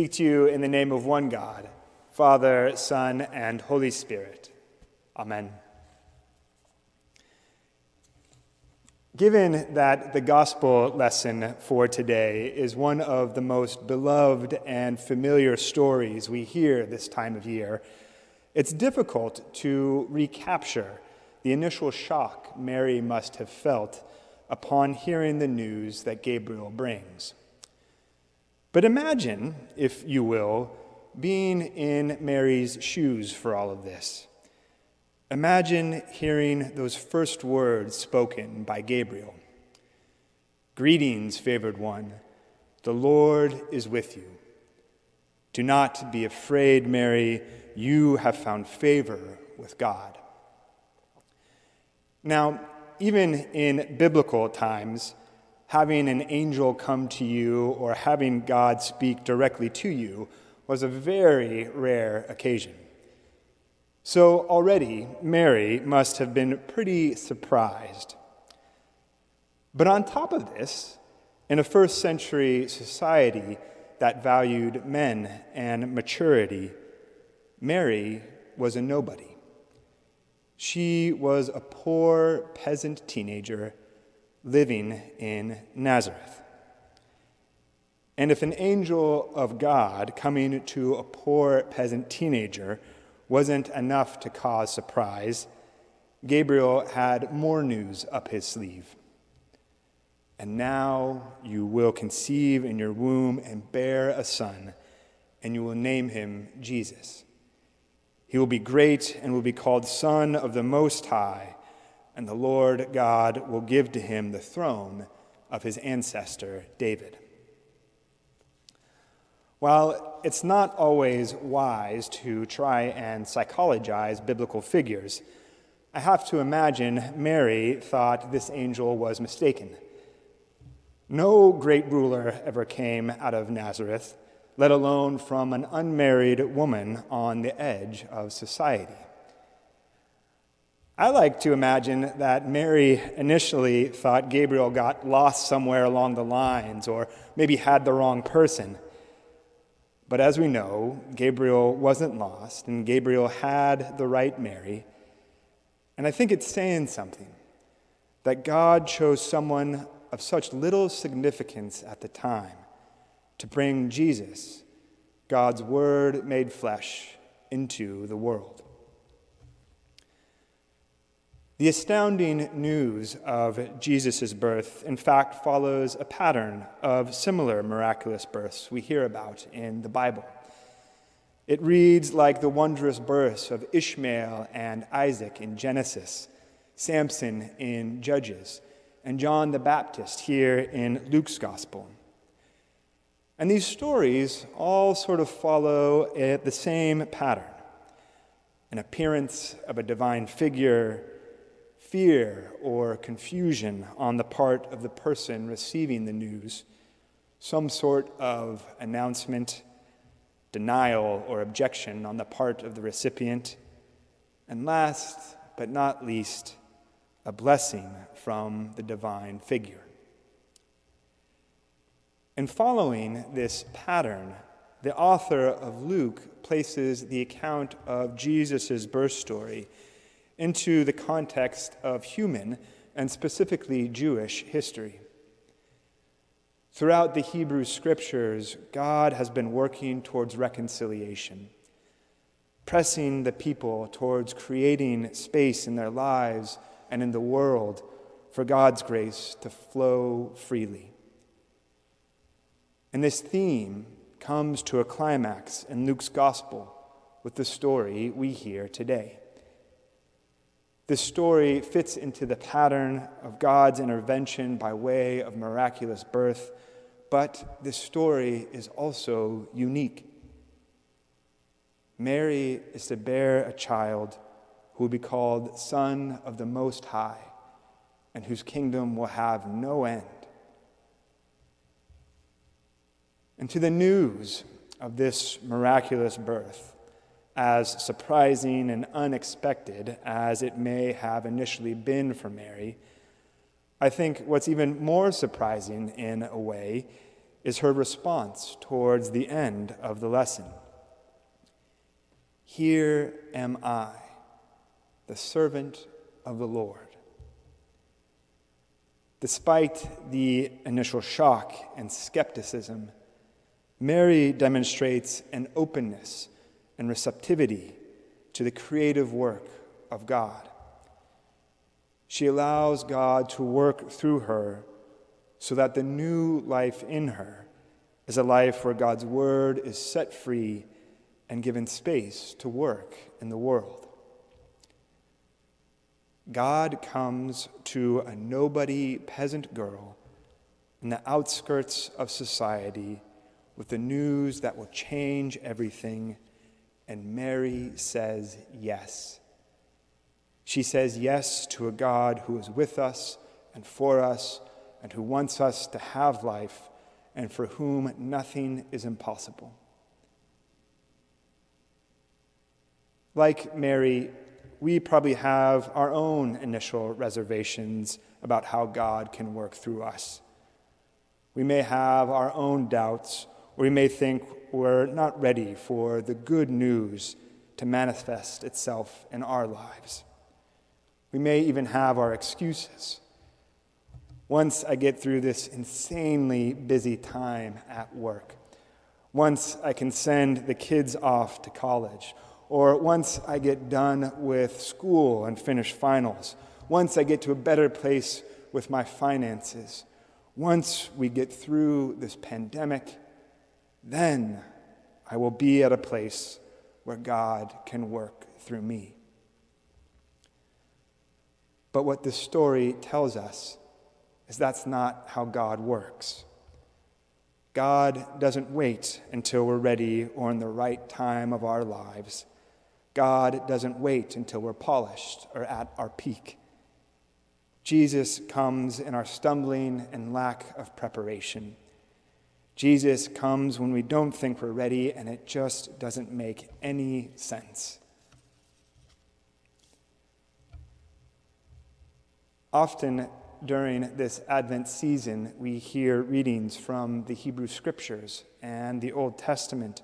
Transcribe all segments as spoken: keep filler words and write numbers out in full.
Speak to you in the name of one God, Father, Son, and Holy Spirit. Amen. Given that the gospel lesson for today is one of the most beloved and familiar stories we hear this time of year, it's difficult to recapture the initial shock Mary must have felt upon hearing the news that Gabriel brings. But imagine, if you will, being in Mary's shoes for all of this. Imagine hearing those first words spoken by Gabriel. "Greetings, favored one, the Lord is with you. Do not be afraid, Mary, you have found favor with God." Now, even in biblical times, having an angel come to you or having God speak directly to you was a very rare occasion. So already, Mary must have been pretty surprised. But on top of this, in a first century society that valued men and maturity, Mary was a nobody. She was a poor peasant teenager living in Nazareth. And if an angel of God coming to a poor peasant teenager wasn't enough to cause surprise, Gabriel had more news up his sleeve. "And now you will conceive in your womb and bear a son, and you will name him Jesus. He will be great and will be called Son of the Most High, and the Lord God will give to him the throne of his ancestor David." While it's not always wise to try and psychologize biblical figures, I have to imagine Mary thought this angel was mistaken. No great ruler ever came out of Nazareth, let alone from an unmarried woman on the edge of society. I like to imagine that Mary initially thought Gabriel got lost somewhere along the lines or maybe had the wrong person. But as we know, Gabriel wasn't lost, and Gabriel had the right Mary. And I think it's saying something that God chose someone of such little significance at the time to bring Jesus, God's Word made flesh, into the world. The astounding news of Jesus' birth, in fact, follows a pattern of similar miraculous births we hear about in the Bible. It reads like the wondrous births of Ishmael and Isaac in Genesis, Samson in Judges, and John the Baptist here in Luke's Gospel. And these stories all sort of follow the same pattern: an appearance of a divine figure, fear or confusion on the part of the person receiving the news, some sort of announcement, denial or objection on the part of the recipient, and last but not least, a blessing from the divine figure. And following this pattern, the author of Luke places the account of Jesus' birth story into the context of human and specifically Jewish history. Throughout the Hebrew Scriptures, God has been working towards reconciliation, pressing the people towards creating space in their lives and in the world for God's grace to flow freely. And this theme comes to a climax in Luke's Gospel with the story we hear today. This story fits into the pattern of God's intervention by way of miraculous birth, but this story is also unique. Mary is to bear a child who will be called Son of the Most High, and whose kingdom will have no end. And to the news of this miraculous birth, as surprising and unexpected as it may have initially been for Mary, I think what's even more surprising in a way is her response towards the end of the lesson. Here am I, the servant of the Lord. Despite the initial shock and skepticism, Mary demonstrates an openness and receptivity to the creative work of God. She allows God to work through her so that the new life in her is a life where God's word is set free and given space to work in the world. God comes to a nobody peasant girl in the outskirts of society with the news that will change everything, and Mary says yes. She says yes to a God who is with us and for us and who wants us to have life and for whom nothing is impossible. Like Mary, we probably have our own initial reservations about how God can work through us. We may have our own doubts, or we may think we're not ready for the good news to manifest itself in our lives. We may even have our excuses. Once I get through this insanely busy time at work, once I can send the kids off to college, or once I get done with school and finish finals, once I get to a better place with my finances, once we get through this pandemic, then I will be at a place where God can work through me. But what this story tells us is that's not how God works. God doesn't wait until we're ready or in the right time of our lives. God doesn't wait until we're polished or at our peak. Jesus comes in our stumbling and lack of preparation. Jesus comes when we don't think we're ready, and it just doesn't make any sense. Often during this Advent season, we hear readings from the Hebrew Scriptures and the Old Testament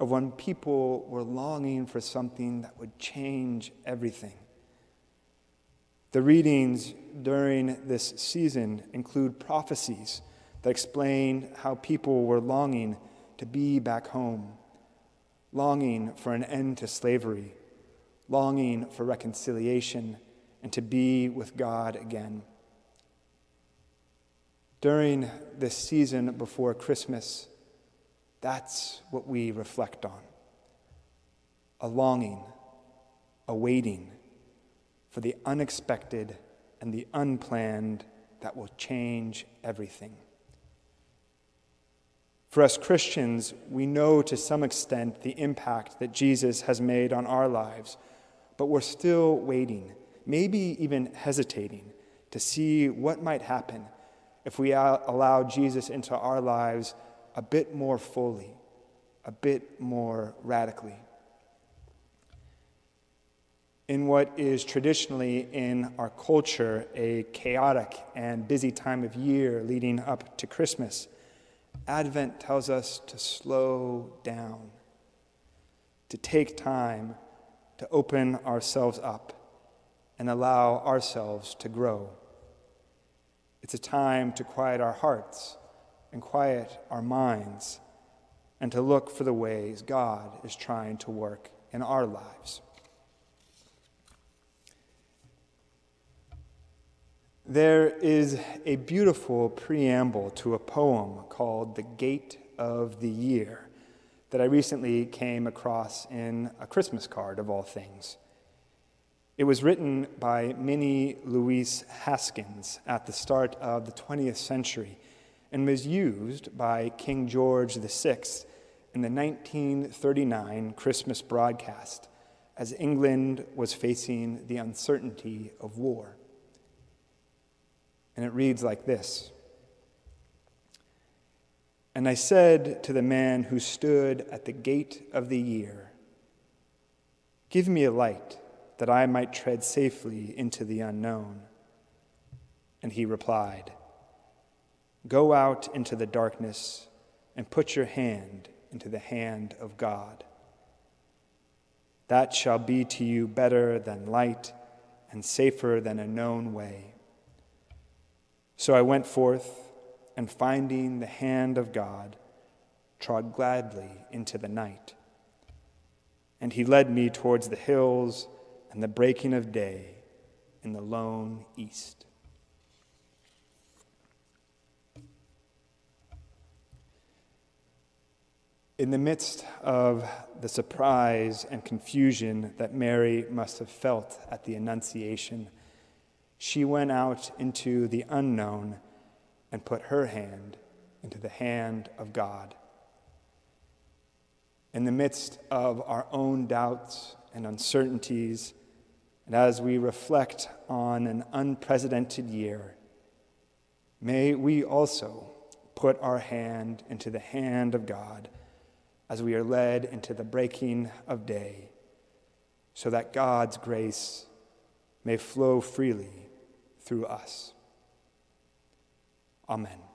of when people were longing for something that would change everything. The readings during this season include prophecies that explain how people were longing to be back home, longing for an end to slavery, longing for reconciliation, and to be with God again. During this season before Christmas, that's what we reflect on. A longing, a waiting for the unexpected and the unplanned that will change everything. For us Christians, we know to some extent the impact that Jesus has made on our lives, but we're still waiting, maybe even hesitating, to see what might happen if we allow Jesus into our lives a bit more fully, a bit more radically. In what is traditionally in our culture a chaotic and busy time of year leading up to Christmas, Advent tells us to slow down, to take time, to open ourselves up, and allow ourselves to grow. It's a time to quiet our hearts and quiet our minds and to look for the ways God is trying to work in our lives. There is a beautiful preamble to a poem called The Gate of the Year that I recently came across in a Christmas card, of all things. It was written by Minnie Louise Haskins at the start of the twentieth century and was used by King George the Sixth in the nineteen thirty-nine Christmas broadcast as England was facing the uncertainty of war. And it reads like this. And I said to the man who stood at the gate of the year, "Give me a light, that I might tread safely into the unknown." And he replied, "Go out into the darkness and put your hand into the hand of God. That shall be to you better than light and safer than a known way. So I went forth, and finding the hand of God, trod gladly into the night. And he led me towards the hills and the breaking of day in the lone east. In the midst of the surprise and confusion that Mary must have felt at the Annunciation, she went out into the unknown and put her hand into the hand of God. In the midst of our own doubts and uncertainties, and as we reflect on an unprecedented year, may we also put our hand into the hand of God as we are led into the breaking of day, so that God's grace may flow freely through us. Amen.